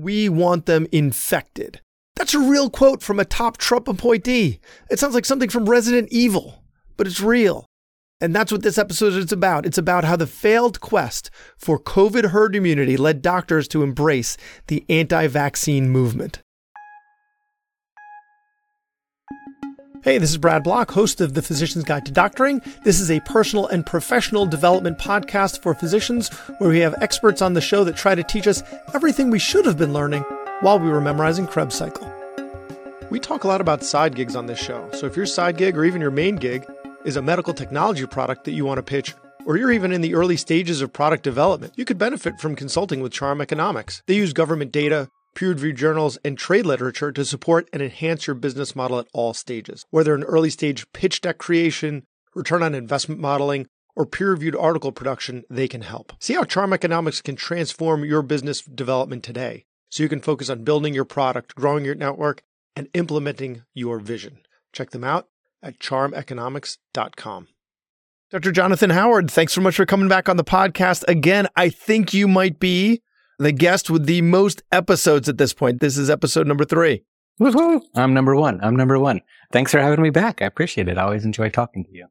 We want them infected. That's a real quote from a top Trump appointee. It sounds like something from Resident Evil, but it's real. And that's what this episode is about. It's about how the failed quest for COVID herd immunity led doctors to embrace the anti-vaccine movement. Hey, this is Brad Block, host of The Physician's Guide to Doctoring. This is a personal and professional development podcast for physicians where we have experts on the show that try to teach us everything we should have been learning while we were memorizing Krebs cycle. We talk a lot about side gigs on this show. So if your side gig or even your main gig is a medical technology product that you want to pitch, or you're even in the early stages of product development, you could benefit from consulting with Charm Economics. They use government data, peer-reviewed journals, and trade literature to support and enhance your business model at all stages. Whether an early-stage pitch deck creation, return on investment modeling, or peer-reviewed article production, they can help. See how Charm Economics can transform your business development today so you can focus on building your product, growing your network, and implementing your vision. Check them out at charmeconomics.com. Dr. Jonathan Howard, thanks so much for coming back on the podcast. Again, I think you might be the guest with the most episodes at this point. This is episode number 3. Woohoo! I'm number one. Thanks for having me back. I appreciate it. I always enjoy talking to you.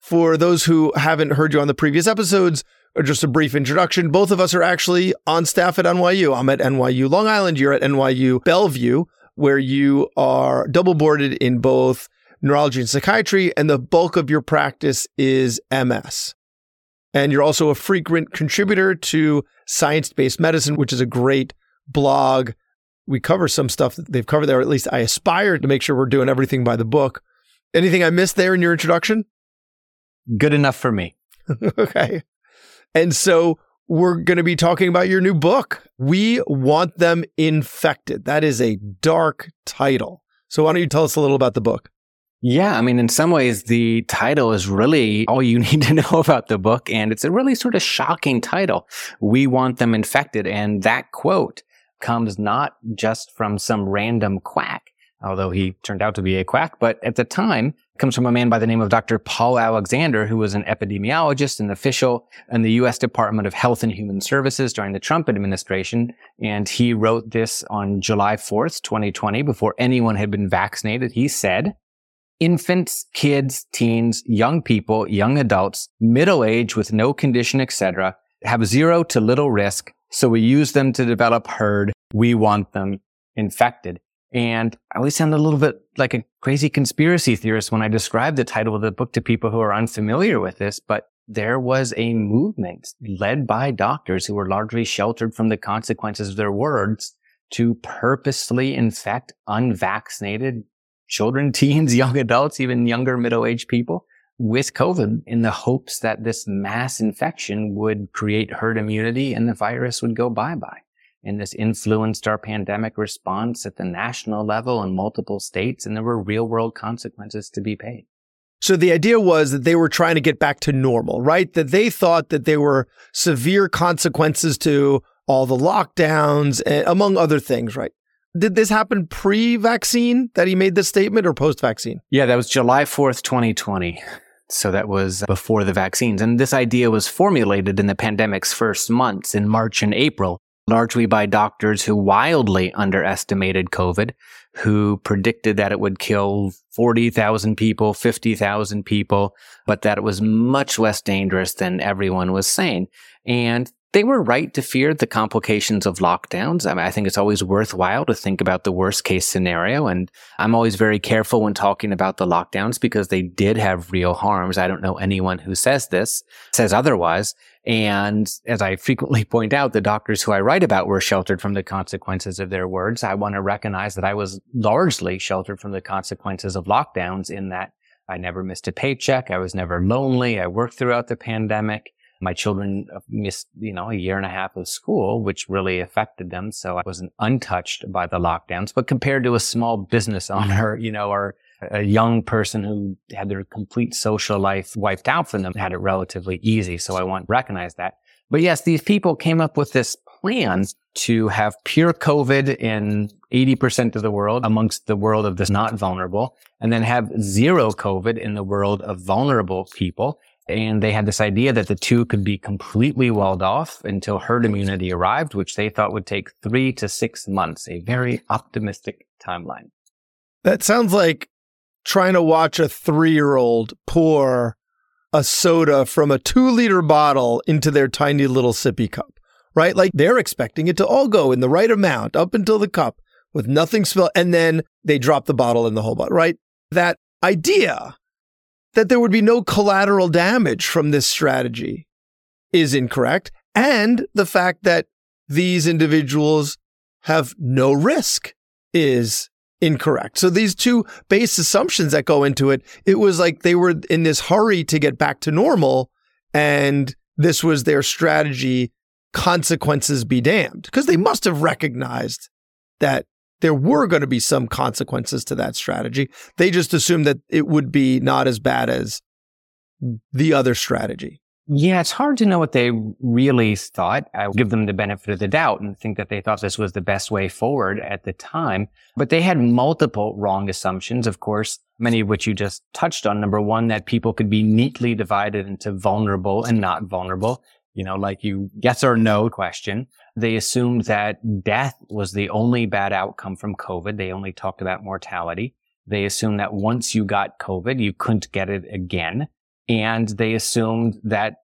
For those who haven't heard you on the previous episodes, or just a brief introduction, both of us are actually on staff at NYU. I'm at NYU Long Island. You're at NYU Bellevue, where you are double boarded in both neurology and psychiatry, and the bulk of your practice is MS. And you're also a frequent contributor to Science Based Medicine, which is a great blog. We cover some stuff that they've covered there, or at least I aspire to make sure we're doing everything by the book. Anything I missed there in your introduction? Good enough for me. Okay. And so we're going to be talking about your new book, We Want Them Infected. That is a dark title. So why don't you tell us a little about the book? Yeah, I mean, in some ways, the title is really all you need to know about the book, and it's a really sort of shocking title. We want them infected, and that quote comes not just from some random quack, although he turned out to be a quack, but at the time, it comes from a man by the name of Dr. Paul Alexander, who was an epidemiologist and official in the U.S. Department of Health and Human Services during the Trump administration, and he wrote this on July 4th, 2020, before anyone had been vaccinated. He said, infants, kids, teens, young people, young adults, middle age with no condition, etc., have zero to little risk, so we use them to develop herd. We want them infected. And I always sound a little bit like a crazy conspiracy theorist when I describe the title of the book to people who are unfamiliar with this, but there was a movement led by doctors who were largely sheltered from the consequences of their words to purposely infect unvaccinated children, teens, young adults, even younger middle-aged people with COVID in the hopes that this mass infection would create herd immunity and the virus would go bye-bye. And this influenced our pandemic response at the national level in multiple states, and there were real-world consequences to be paid. So the idea was that they were trying to get back to normal, right? That they thought that there were severe consequences to all the lockdowns, and, among other things, right? Did this happen pre-vaccine that he made this statement or post-vaccine? Yeah, that was July 4th, 2020. So that was before the vaccines. And this idea was formulated in the pandemic's first months in March and April, largely by doctors who wildly underestimated COVID, who predicted that it would kill 40,000 people, 50,000 people, but that it was much less dangerous than everyone was saying. And they were right to fear the complications of lockdowns. I mean, I think it's always worthwhile to think about the worst case scenario. And I'm always very careful when talking about the lockdowns because they did have real harms. I don't know anyone who says otherwise. And as I frequently point out, the doctors who I write about were sheltered from the consequences of their words. I want to recognize that I was largely sheltered from the consequences of lockdowns in that I never missed a paycheck. I was never lonely. I worked throughout the pandemic. My children missed, a year and a half of school, which really affected them. So I wasn't untouched by the lockdowns. But compared to a small business owner, or a young person who had their complete social life wiped out from them, had it relatively easy. So I want to recognize that. But yes, these people came up with this plan to have pure COVID in 80% of the world amongst the world of the not vulnerable, and then have zero COVID in the world of vulnerable people. And they had this idea that the two could be completely walled off until herd immunity arrived, which they thought would take 3 to 6 months, a very optimistic timeline. That sounds like trying to watch a 3-year-old pour a soda from a 2-liter bottle into their tiny little sippy cup, right? Like they're expecting it to all go in the right amount up until the cup with nothing spilled, and then they drop the bottle in the whole bottle, right? That idea that there would be no collateral damage from this strategy is incorrect. And the fact that these individuals have no risk is incorrect. So these two base assumptions that go into it, it was like they were in this hurry to get back to normal. And this was their strategy, consequences be damned, because they must have recognized that there were going to be some consequences to that strategy. They just assumed that it would be not as bad as the other strategy. Yeah, it's hard to know what they really thought. I give them the benefit of the doubt and think that they thought this was the best way forward at the time. But they had multiple wrong assumptions, of course, many of which you just touched on. Number one, that people could be neatly divided into vulnerable and not vulnerable. You know, like you yes or no question. They assumed that death was the only bad outcome from COVID. They only talked about mortality. They assumed that once you got COVID, you couldn't get it again. And they assumed that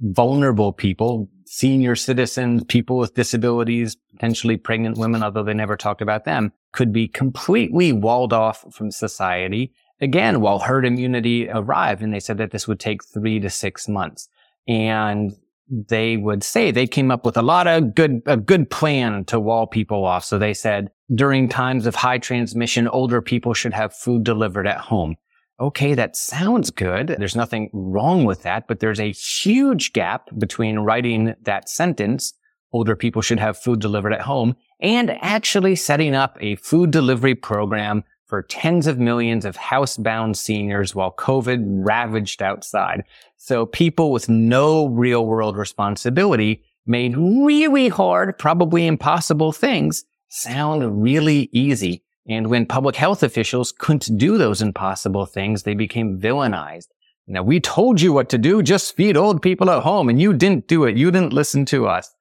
vulnerable people, senior citizens, people with disabilities, potentially pregnant women, although they never talked about them, could be completely walled off from society. Again, while herd immunity arrived, and they said that this would take 3 to 6 months. And they would say they came up with a good plan to wall people off. So they said during times of high transmission, older people should have food delivered at home. Okay, that sounds good. There's nothing wrong with that, but there's a huge gap between writing that sentence, older people should have food delivered at home, and actually setting up a food delivery program for tens of millions of housebound seniors while COVID ravaged outside. So people with no real world responsibility made really hard, probably impossible things sound really easy. And when public health officials couldn't do those impossible things, they became villainized. Now, we told you what to do, just feed old people at home, and you didn't do it. You didn't listen to us.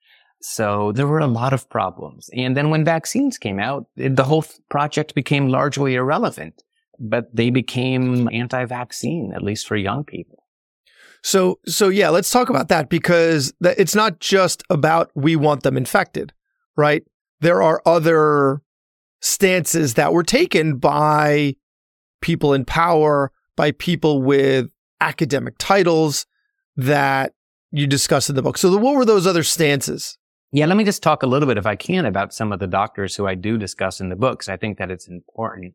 So there were a lot of problems. And then when vaccines came out, the whole project became largely irrelevant, but they became anti-vaccine, at least for young people. So yeah, let's talk about that, because it's not just about we want them infected, right? There are other stances that were taken by people in power, by people with academic titles that you discuss in the book. So what were those other stances? Yeah, let me just talk a little bit, if I can, about some of the doctors who I do discuss in the book, because I think that it's important.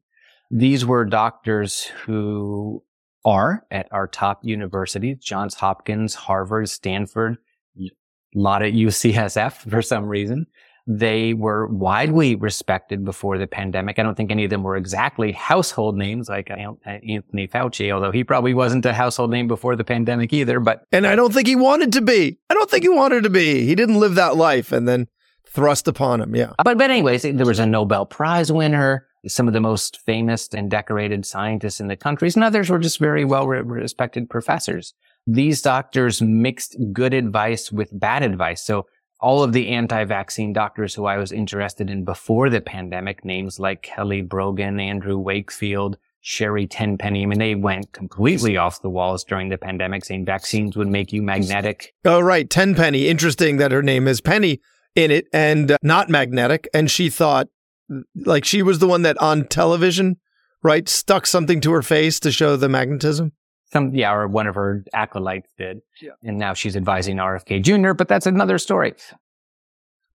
These were doctors who are at our top universities, Johns Hopkins, Harvard, Stanford, a lot at UCSF for some reason. They were widely respected before the pandemic. I don't think any of them were exactly household names like Anthony Fauci, although he probably wasn't a household name before the pandemic either. But and I don't think he wanted to be. He didn't live that life and then thrust upon him. Yeah. But anyways, there was a Nobel Prize winner, some of the most famous and decorated scientists in the country, and others were just very well-respected professors. These doctors mixed good advice with bad advice. So all of the anti-vaccine doctors who I was interested in before the pandemic, names like Kelly Brogan, Andrew Wakefield, Sherry Tenpenny, I mean, they went completely off the walls during the pandemic, saying vaccines would make you magnetic. Oh, right. Tenpenny. Interesting that her name is Penny in it and not magnetic. And she thought, like, she was the one that on television, right, stuck something to her face to show the magnetism. Or one of her acolytes did. Yeah. And now she's advising RFK Jr., but that's another story.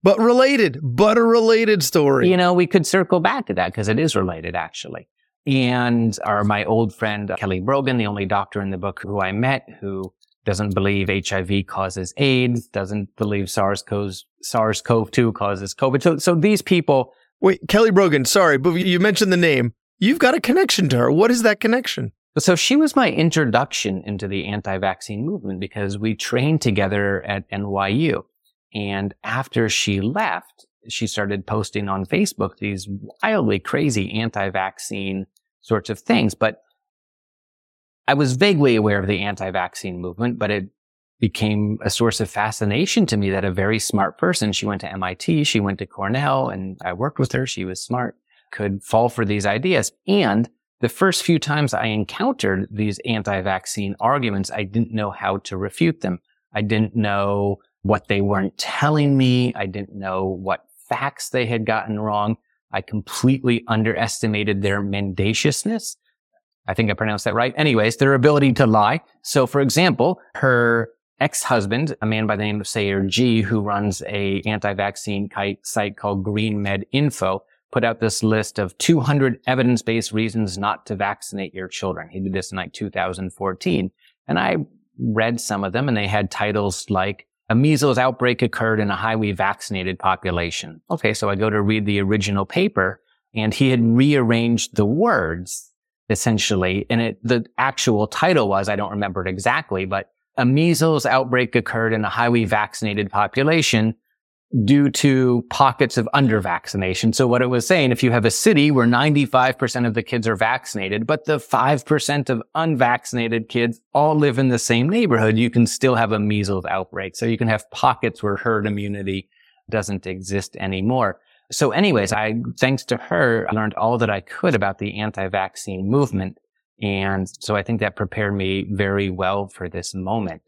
But a related story. You know, we could circle back to that because it is related, actually. And my old friend, Kelly Brogan, the only doctor in the book who I met who doesn't believe HIV causes AIDS, doesn't believe SARS-CoV-2 causes COVID. So these people... Wait, Kelly Brogan, sorry, but you mentioned the name. You've got a connection to her. What is that connection? So she was my introduction into the anti-vaccine movement because we trained together at NYU. And after she left, she started posting on Facebook these wildly crazy anti-vaccine sorts of things. But I was vaguely aware of the anti-vaccine movement, but it became a source of fascination to me that a very smart person, she went to MIT, she went to Cornell, and I worked with her, she was smart, could fall for these ideas. And the first few times I encountered these anti-vaccine arguments, I didn't know how to refute them. I didn't know what they weren't telling me. I didn't know what facts they had gotten wrong. I completely underestimated their mendaciousness. I think I pronounced that right. Anyways, their ability to lie. So, for example, her ex-husband, a man by the name of Sayer G, who runs a anti-vaccine site called Green Med Info, put out this list of 200 evidence-based reasons not to vaccinate your children. He did this in like 2014. And I read some of them, and they had titles like, a measles outbreak occurred in a highly vaccinated population. Okay, so I go to read the original paper, and he had rearranged the words, essentially. And the actual title was, I don't remember it exactly, but a measles outbreak occurred in a highly vaccinated population due to pockets of under-vaccination. So what it was saying, if you have a city where 95% of the kids are vaccinated, but the 5% of unvaccinated kids all live in the same neighborhood, you can still have a measles outbreak. So you can have pockets where herd immunity doesn't exist anymore. So anyways, thanks to her, I learned all that I could about the anti-vaccine movement. And so I think that prepared me very well for this moment.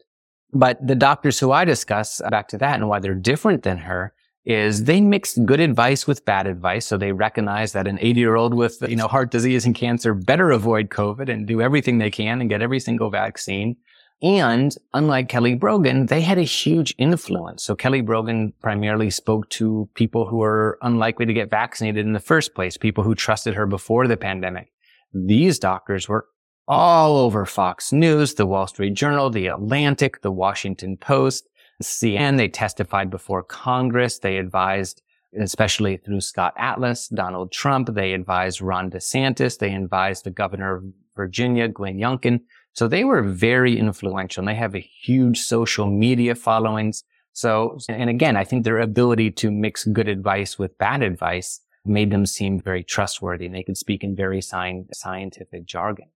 But the doctors who I discuss, back to that and why they're different than her, is they mixed good advice with bad advice. So they recognize that an 80-year-old with, heart disease and cancer better avoid COVID and do everything they can and get every single vaccine. And unlike Kelly Brogan, they had a huge influence. So Kelly Brogan primarily spoke to people who were unlikely to get vaccinated in the first place, people who trusted her before the pandemic. These doctors were all over Fox News, The Wall Street Journal, The Atlantic, The Washington Post, CNN. They testified before Congress. They advised, especially through Scott Atlas, Donald Trump. They advised Ron DeSantis. They advised the governor of Virginia, Glenn Youngkin. So they were very influential, and they have a huge social media followings. So, and again, I think their ability to mix good advice with bad advice made them seem very trustworthy, and they could speak in very scientific jargon.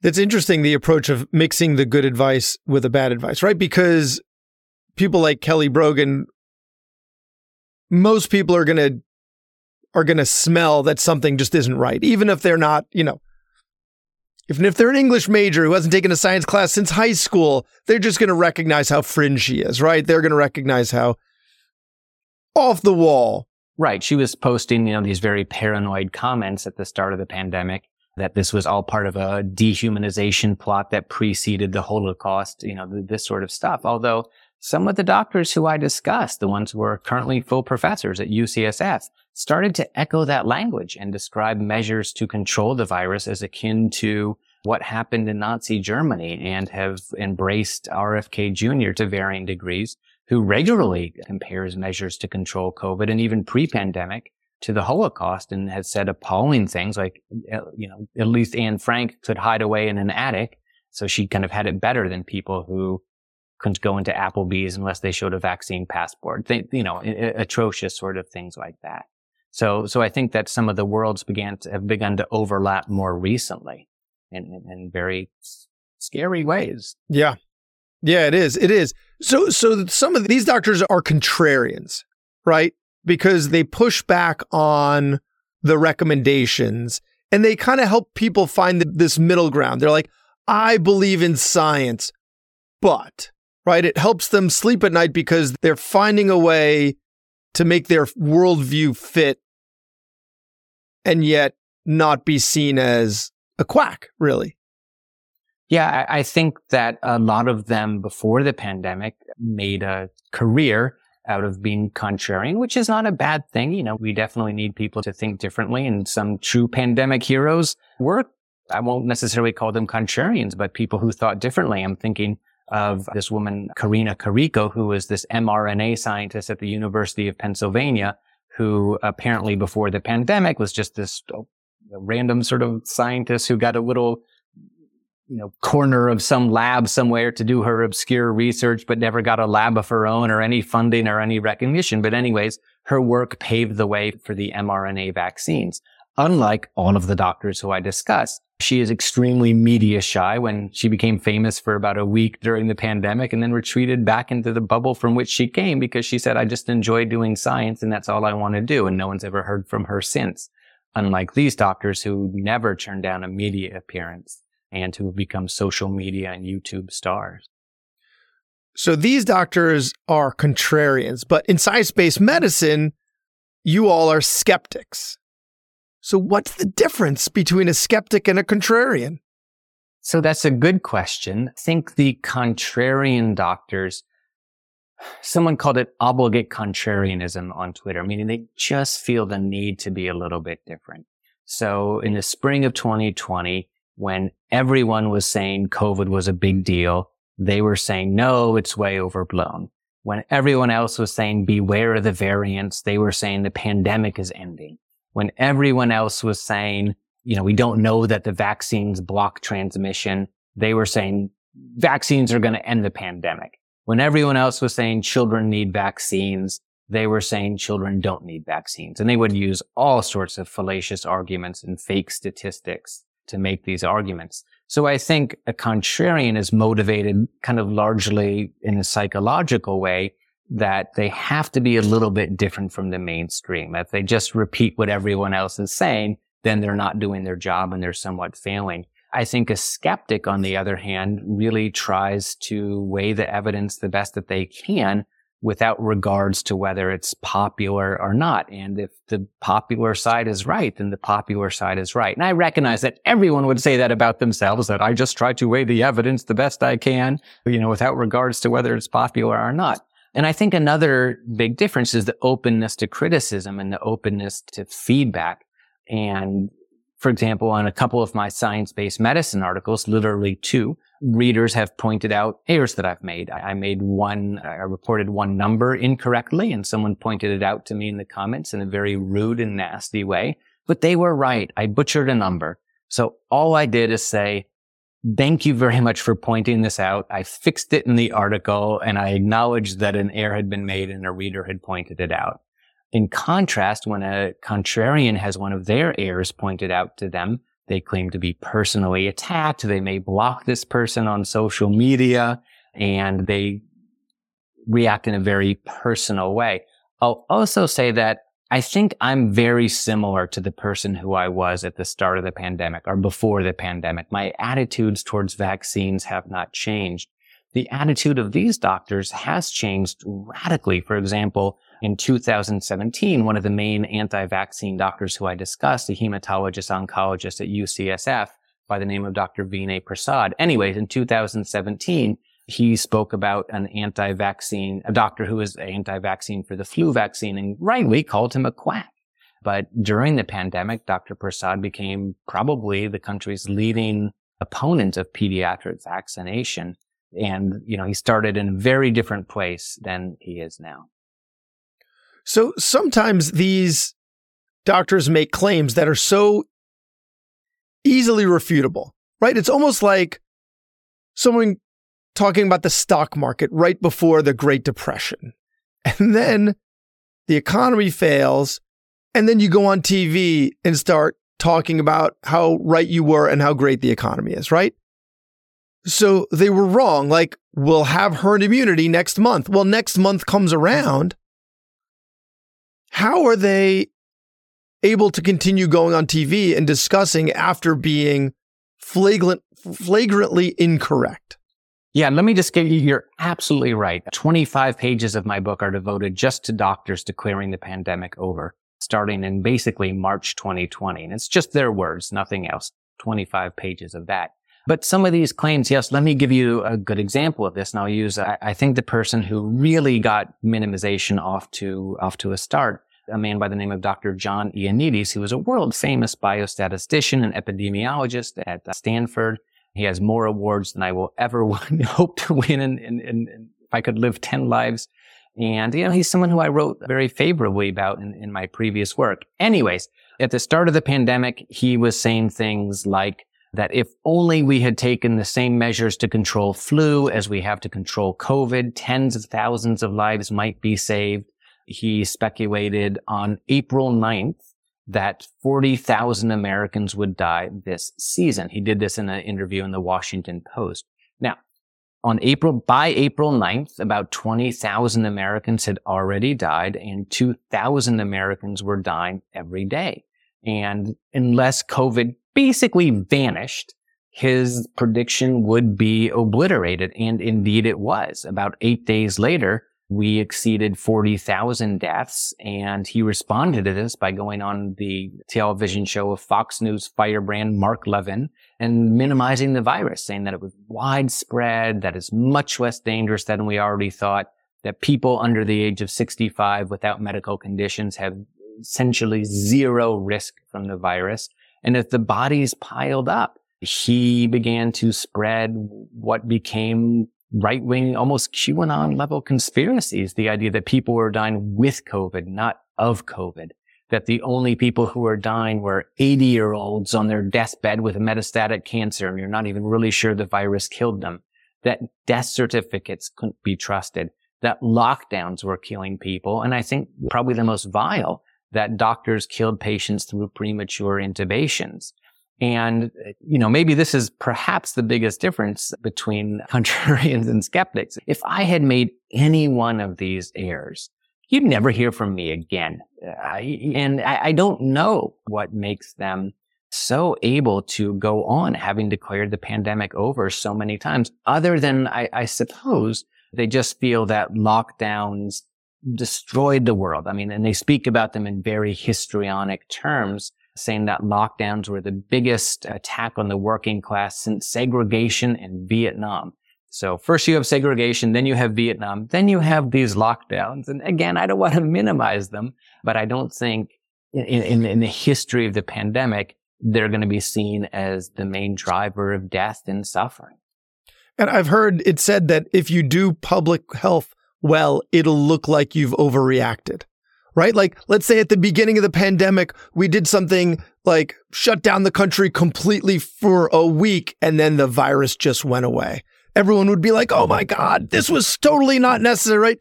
That's interesting, the approach of mixing the good advice with the bad advice, right? Because people like Kelly Brogan, most people are going to smell that something just isn't right, even if they're not, if they're an English major who hasn't taken a science class since high school, they're just going to recognize how fringe she is, right? They're going to recognize how off the wall. Right. She was posting, these very paranoid comments at the start of the pandemic, that this was all part of a dehumanization plot that preceded the Holocaust, this sort of stuff. Although some of the doctors who I discussed, the ones who are currently full professors at UCSF, started to echo that language and describe measures to control the virus as akin to what happened in Nazi Germany, and have embraced RFK Jr. to varying degrees, who regularly compares measures to control COVID and even pre-pandemic to the Holocaust, and has said appalling things like, at least Anne Frank could hide away in an attic, so she kind of had it better than people who couldn't go into Applebee's unless they showed a vaccine passport. Atrocious sort of things like that. So I think that some of the worlds have begun to overlap more recently in very scary ways. Yeah. Yeah, it is. It is. So some of these doctors are contrarians, right? Because they push back on the recommendations, and they kind of help people find this middle ground. They're like, I believe in science, but, right? It helps them sleep at night because they're finding a way to make their worldview fit and yet not be seen as a quack, really. Yeah, I think that a lot of them before the pandemic made a career out of being contrarian, which is not a bad thing. We definitely need people to think differently, and some true pandemic heroes were, I won't necessarily call them contrarians, but people who thought differently. I'm thinking of this woman, Karina Kariko, who was this mRNA scientist at the University of Pennsylvania, who apparently before the pandemic was just this random sort of scientist who got a little corner of some lab somewhere to do her obscure research, but never got a lab of her own or any funding or any recognition. But anyways, her work paved the way for the mRNA vaccines. Unlike all of the doctors who I discussed, She is extremely media shy when she became famous for about a week during the pandemic and then retreated back into the bubble from which she came because she said, I just enjoy doing science and that's all I want to do. And no one's ever heard from her since, unlike these doctors who never turn down a media appearance and who have become social media and YouTube stars. So these doctors are contrarians, but in science-based medicine, you all are skeptics. So what's the difference between a skeptic and a contrarian? So that's a good question. I think the contrarian doctors, someone called it obligate contrarianism on Twitter, meaning they just feel the need to be a little bit different. So in the spring of 2020, when everyone was saying COVID was a big deal, they were saying, no, it's way overblown. When everyone else was saying, beware of the variants, they were saying the pandemic is ending. When everyone else was saying, you know, we don't know that the vaccines block transmission, they were saying vaccines are going to end the pandemic. When everyone else was saying children need vaccines, they were saying children don't need vaccines. And they would use all sorts of fallacious arguments and fake statistics to make these arguments. So I think a contrarian is motivated kind of largely in a psychological way that they have to be a little bit different from the mainstream. If they just repeat what everyone else is saying, then they're not doing their job and they're somewhat failing. I think a skeptic, on the other hand, really tries to weigh the evidence the best that they can without regards to whether it's popular or not. And if the popular side is right, then the popular side is right. And I recognize that everyone would say that about themselves, that I just try to weigh the evidence the best I can, you know, without regards to whether it's popular or not. And I think another big difference is the openness to criticism and the openness to feedback. And for example, on a couple of my science-based medicine articles, literally two, readers have pointed out errors that I've made. I reported one number incorrectly, and someone pointed it out to me in the comments in a very rude and nasty way. But they were right. I butchered a number. So all I did is say, thank you very much for pointing this out. I fixed it in the article, and I acknowledged that an error had been made and a reader had pointed it out. In contrast, when a contrarian has one of their errors pointed out to them, they claim to be personally attacked. They may block this person on social media, and they react in a very personal way. I'll also say that I think I'm very similar to the person who I was at the start of the pandemic or before the pandemic. My attitudes towards vaccines have not changed. The attitude of these doctors has changed radically. For example, in 2017, one of the main anti-vaccine doctors who I discussed, a hematologist-oncologist at UCSF by the name of Dr. Vinay Prasad. Anyways, in 2017, he spoke about a doctor who was anti-vaccine for the flu vaccine, and rightly called him a quack. But during the pandemic, Dr. Prasad became probably the country's leading opponent of pediatric vaccination. And, you know, he started in a very different place than he is now. So sometimes these doctors make claims that are so easily refutable, right? It's almost like someone talking about the stock market right before the Great Depression. And then the economy fails. And then you go on TV and start talking about how right you were and how great the economy is, right? So they were wrong. Like, we'll have herd immunity next month. Well, next month comes around. How are they able to continue going on TV and discussing after being flagrantly incorrect? Yeah, let me just give you, you're absolutely right. 25 pages of my book are devoted just to doctors declaring the pandemic over, starting in basically March 2020. And it's just their words, nothing else. 25 pages of that. But some of these claims, yes, let me give you a good example of this. And I'll use, I think, the person who really got minimization off to a start, a man by the name of Dr. John Ioannidis, who was a world-famous biostatistician and epidemiologist at Stanford. He has more awards than I will ever hope to win, and if I could live 10 lives. And, you know, he's someone who I wrote very favorably about in my previous work. Anyways, at the start of the pandemic, he was saying things like that if only we had taken the same measures to control flu as we have to control COVID, tens of thousands of lives might be saved. He speculated on April 9th that 40,000 Americans would die this season. He did this in an interview in the Washington Post. Now, by April 9th, about 20,000 Americans had already died, and 2,000 Americans were dying every day. And unless COVID basically vanished, his prediction would be obliterated, and indeed it was. About 8 days later, we exceeded 40,000 deaths, and he responded to this by going on the television show of Fox News firebrand Mark Levin and minimizing the virus, saying that it was widespread, that it's much less dangerous than we already thought, that people under the age of 65 without medical conditions have essentially zero risk from the virus. And if the bodies piled up, he began to spread what became right-wing, almost QAnon-level conspiracies, the idea that people were dying with COVID, not of COVID, that the only people who were dying were 80-year-olds on their deathbed with metastatic cancer, and you're not even really sure the virus killed them, that death certificates couldn't be trusted, that lockdowns were killing people, and I think probably the most vile, that doctors killed patients through premature intubations. And, you know, maybe this is perhaps the biggest difference between contrarians and skeptics. If I had made any one of these errors, you'd never hear from me again. I don't know what makes them so able to go on having declared the pandemic over so many times, other than I suppose they just feel that lockdowns destroyed the world. I mean, and they speak about them in very histrionic terms, saying that lockdowns were the biggest attack on the working class since segregation and Vietnam. So first you have segregation, then you have Vietnam, then you have these lockdowns. And again, I don't want to minimize them, but I don't think in the history of the pandemic, they're going to be seen as the main driver of death and suffering. And I've heard it said that if you do public health well, it'll look like you've overreacted. Right? Like, let's say at the beginning of the pandemic, we did something like shut down the country completely for a week, and then the virus just went away. Everyone would be like, oh my God, this was totally not necessary. Right?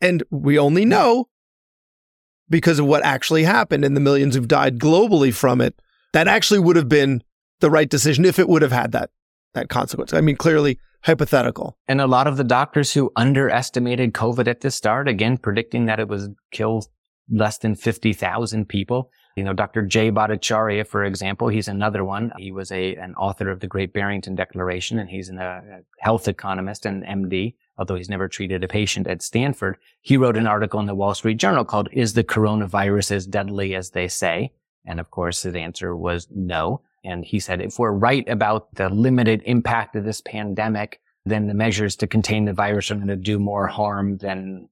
And we only know because of what actually happened and the millions who've died globally from it, that actually would have been the right decision if it would have had that consequence. I mean, clearly hypothetical. And a lot of the doctors who underestimated COVID at the start, again, predicting that it was killed less than 50,000 people. You know, Dr. Jay Bhattacharya, for example, he's another one. He was an author of the Great Barrington Declaration, and he's a health economist and MD, although he's never treated a patient at Stanford. He wrote an article in the Wall Street Journal called, "Is the Coronavirus as Deadly as They Say?" And of course, his answer was no. And he said, if we're right about the limited impact of this pandemic, then the measures to contain the virus are going to do more harm than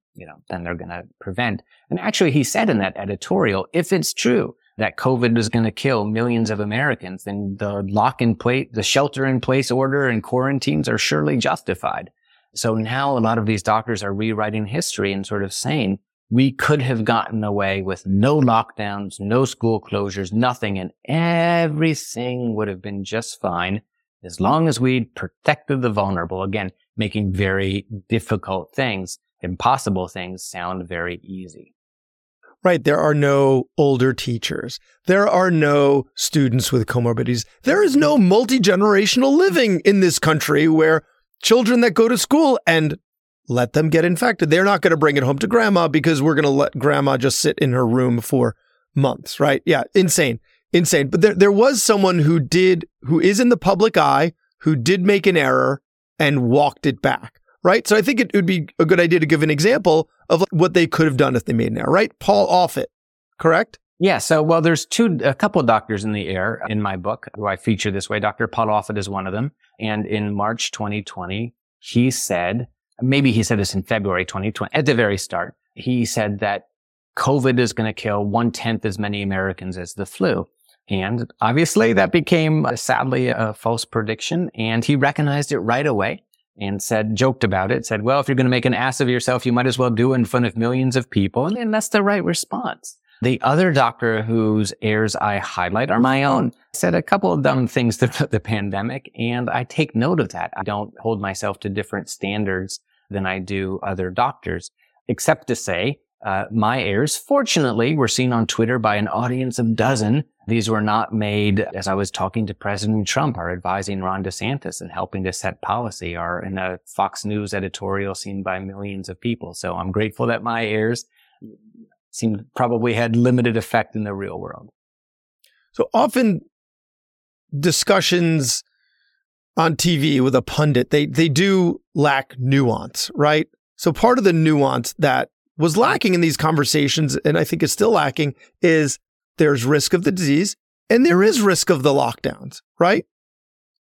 they're going to prevent. And actually, he said in that editorial, if it's true that COVID is going to kill millions of Americans, then the shelter-in-place order and quarantines are surely justified. So now a lot of these doctors are rewriting history and sort of saying, we could have gotten away with no lockdowns, no school closures, nothing, and everything would have been just fine as long as we protected the vulnerable. Again, making very difficult things, impossible things, sound very easy. Right. There are no older teachers. There are no students with comorbidities. There is no multi-generational living in this country where children that go to school and let them get infected, they're not going to bring it home to grandma because we're going to let grandma just sit in her room for months. Right. Yeah. Insane. But there was someone who is in the public eye, who did make an error and walked it back. Right. So I think it would be a good idea to give an example of what they could have done if they made an error. Right. Paul Offit. Correct? Yeah. So, well, there's a couple of doctors in the air in my book who I feature this way. Dr. Paul Offit is one of them. And in March 2020, he said, maybe he said this in February 2020, at the very start, he said that COVID is going to kill 1/10 as many Americans as the flu. And obviously that became sadly a false prediction. And he recognized it right away and joked about it, said, well, if you're going to make an ass of yourself, you might as well do it in front of millions of people. And that's the right response. The other doctor whose errors I highlight are my own. I said a couple of dumb things throughout the pandemic, and I take note of that. I don't hold myself to different standards than I do other doctors, except to say My errors, fortunately, were seen on Twitter by an audience of dozens. These were not made as I was talking to President Trump or advising Ron DeSantis and helping to set policy or in a Fox News editorial seen by millions of people. So I'm grateful that my errors seemed probably had limited effect in the real world. So often discussions on TV with a pundit, they do lack nuance, right? So part of the nuance that was lacking in these conversations, and I think is still lacking, is there's risk of the disease and there is risk of the lockdowns, right?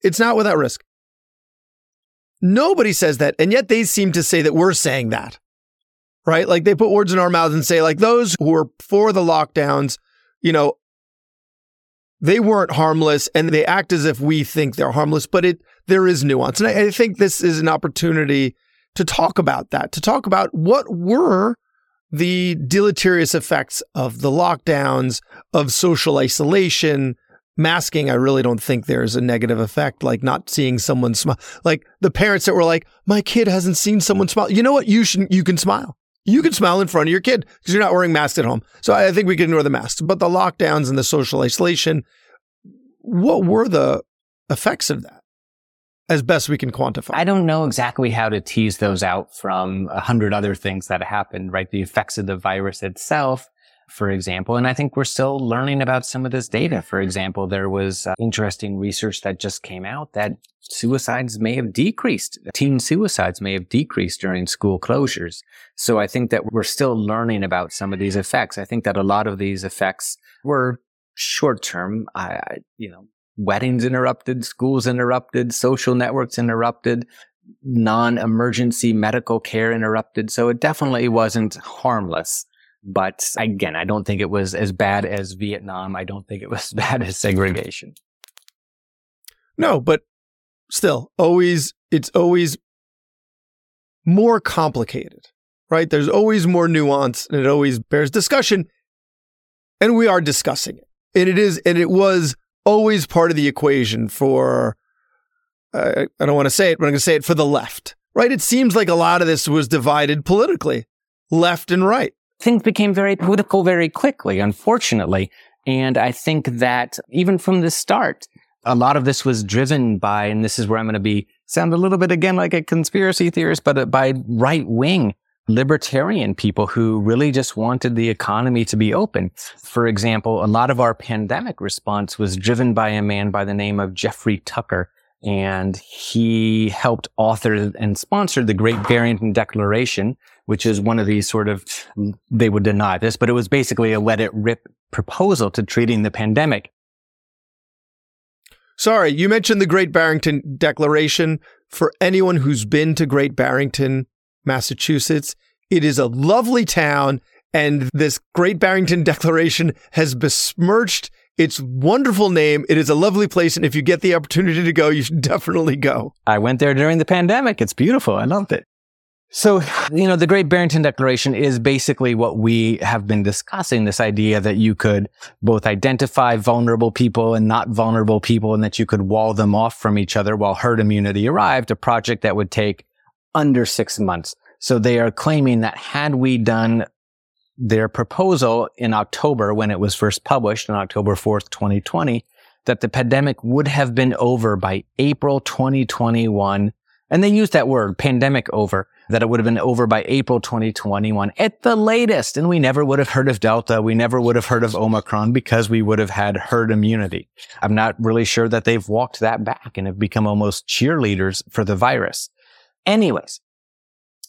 It's not without risk. Nobody says that, and yet they seem to say that we're saying that, right? Like they put words in our mouths and say, like, those who were for the lockdowns, you know, they weren't harmless, and they act as if we think they're harmless, but there is nuance. And I think this is an opportunity to talk about that, to talk about what were the deleterious effects of the lockdowns, of social isolation, masking. I really don't think there's a negative effect, like not seeing someone smile. Like the parents that were like, my kid hasn't seen someone smile. You know what? You can smile. You can smile in front of your kid because you're not wearing masks at home. So I think we can ignore the masks. But the lockdowns and the social isolation, what were the effects of that? As best we can quantify. I don't know exactly how to tease those out from 100 other things that happened, right? The effects of the virus itself, for example. And I think we're still learning about some of this data. For example, there was interesting research that just came out that suicides may have decreased. Teen suicides may have decreased during school closures. So I think that we're still learning about some of these effects. I think that a lot of these effects were short-term, weddings interrupted, schools interrupted, social networks interrupted, non-emergency medical care interrupted. So it definitely wasn't harmless. But again, I don't think it was as bad as Vietnam. I don't think it was as bad as segregation. No, but still, it's always more complicated, right? There's always more nuance and it always bears discussion. And we are discussing it. And it was always part of the equation for, I don't want to say it, but I'm going to say it, for the left, right? It seems like a lot of this was divided politically, left and right. Things became very political very quickly, unfortunately. And I think that even from the start, a lot of this was driven by, and this is where I'm going to sound a little bit again like a conspiracy theorist, but by right-wing libertarian people who really just wanted the economy to be open. For example, a lot of our pandemic response was driven by a man by the name of Jeffrey Tucker, and he helped author and sponsor the Great Barrington Declaration, which is one of these sort of, they would deny this, but it was basically a let it rip proposal to treating the pandemic. Sorry, you mentioned the Great Barrington Declaration. For anyone who's been to Great Barrington, Massachusetts, it is a lovely town, and this Great Barrington Declaration has besmirched its wonderful name. It is a lovely place, and if you get the opportunity to go, you should definitely go. I went there during the pandemic. It's beautiful. I loved it. So, the Great Barrington Declaration is basically what we have been discussing, this idea that you could both identify vulnerable people and not vulnerable people, and that you could wall them off from each other while herd immunity arrived, a project that would take under 6 months. So they are claiming that had we done their proposal in October, when it was first published on October 4th, 2020, that the pandemic would have been over by April 2021. And they use that word, pandemic over, that it would have been over by April 2021 at the latest. And we never would have heard of Delta. We never would have heard of Omicron because we would have had herd immunity. I'm not really sure that they've walked that back and have become almost cheerleaders for the virus. Anyways,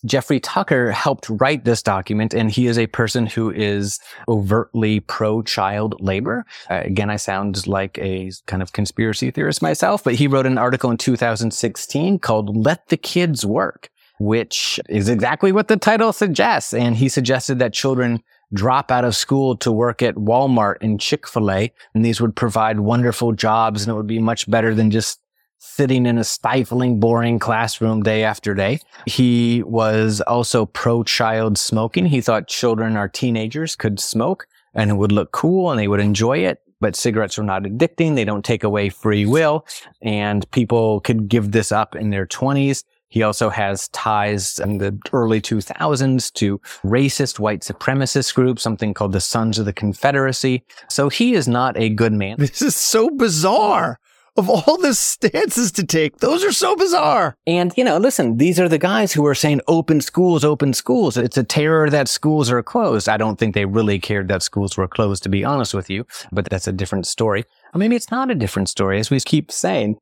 Jeffrey Tucker helped write this document, and he is a person who is overtly pro-child labor. Again, I sound like a kind of conspiracy theorist myself, but he wrote an article in 2016 called Let the Kids Work, which is exactly what the title suggests. And he suggested that children drop out of school to work at Walmart and Chick-fil-A, and these would provide wonderful jobs, and it would be much better than just sitting in a stifling, boring classroom day after day. He was also pro-child smoking. He thought children or teenagers could smoke and it would look cool and they would enjoy it, but cigarettes are not addicting. They don't take away free will, and people could give this up in their 20s. He also has ties in the early 2000s to racist white supremacist groups, something called the Sons of the Confederacy. So he is not a good man. This is so bizarre. Of all the stances to take, those are so bizarre. And, you know, listen, these are the guys who are saying open schools, open schools. It's a terror that schools are closed. I don't think they really cared that schools were closed, to be honest with you. But that's a different story. Or maybe it's not a different story, as we keep saying.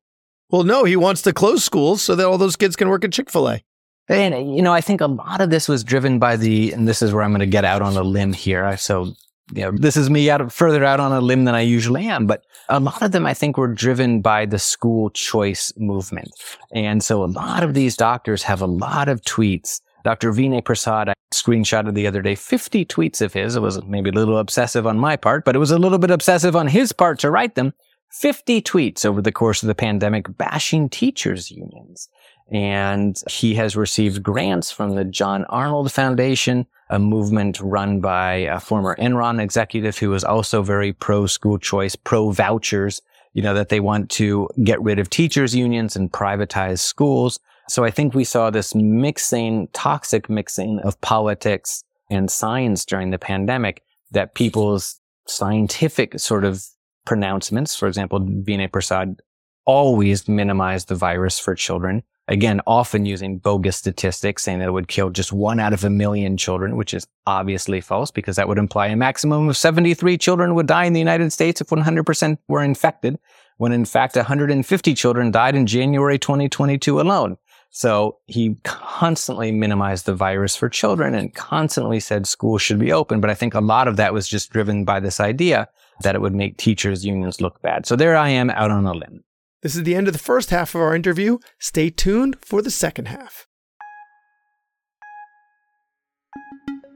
Well, no, he wants to close schools so that all those kids can work at Chick-fil-A. And, you know, I think a lot of this was driven by the, and this is where I'm going to get out on a limb here. So, you know, this is me further out on a limb than I usually am. But a lot of them, I think, were driven by the school choice movement. And so a lot of these doctors have a lot of tweets. Dr. Vinay Prasad, I screenshotted the other day, 50 tweets of his. It was maybe a little obsessive on my part, but it was a little bit obsessive on his part to write them. 50 tweets over the course of the pandemic bashing teachers' unions. And he has received grants from the John Arnold Foundation, a movement run by a former Enron executive who is also very pro-school choice, pro-vouchers, you know, that they want to get rid of teachers' unions and privatize schools. So I think we saw this mixing, toxic mixing of politics and science during the pandemic, that people's scientific sort of pronouncements, for example, Vinay Prasad always minimized the virus for children. Again, often using bogus statistics, saying that it would kill just 1 out of 1 million children, which is obviously false, because that would imply a maximum of 73 children would die in the United States if 100% were infected, when in fact 150 children died in January 2022 alone. So he constantly minimized the virus for children and constantly said schools should be open. But I think a lot of that was just driven by this idea that it would make teachers' unions look bad. So there I am out on a limb. This is the end of the first half of our interview. Stay tuned for the second half.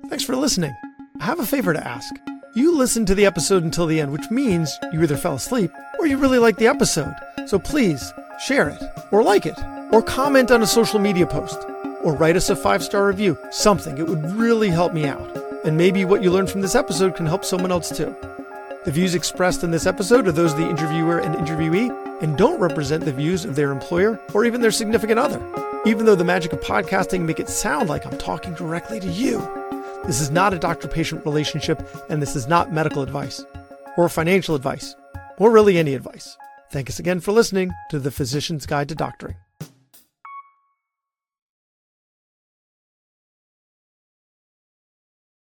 Thanks for listening. I have a favor to ask. You listened to the episode until the end, which means you either fell asleep or you really liked the episode. So please share it or like it, or comment on a social media post, or write us a 5-star review, something. It would really help me out. And maybe what you learned from this episode can help someone else too. The views expressed in this episode are those of the interviewer and interviewee, and don't represent the views of their employer or even their significant other, even though the magic of podcasting make it sound like I'm talking directly to you. This is not a doctor-patient relationship, and this is not medical advice, or financial advice, or really any advice. Thank us again for listening to The Physician's Guide to Doctoring.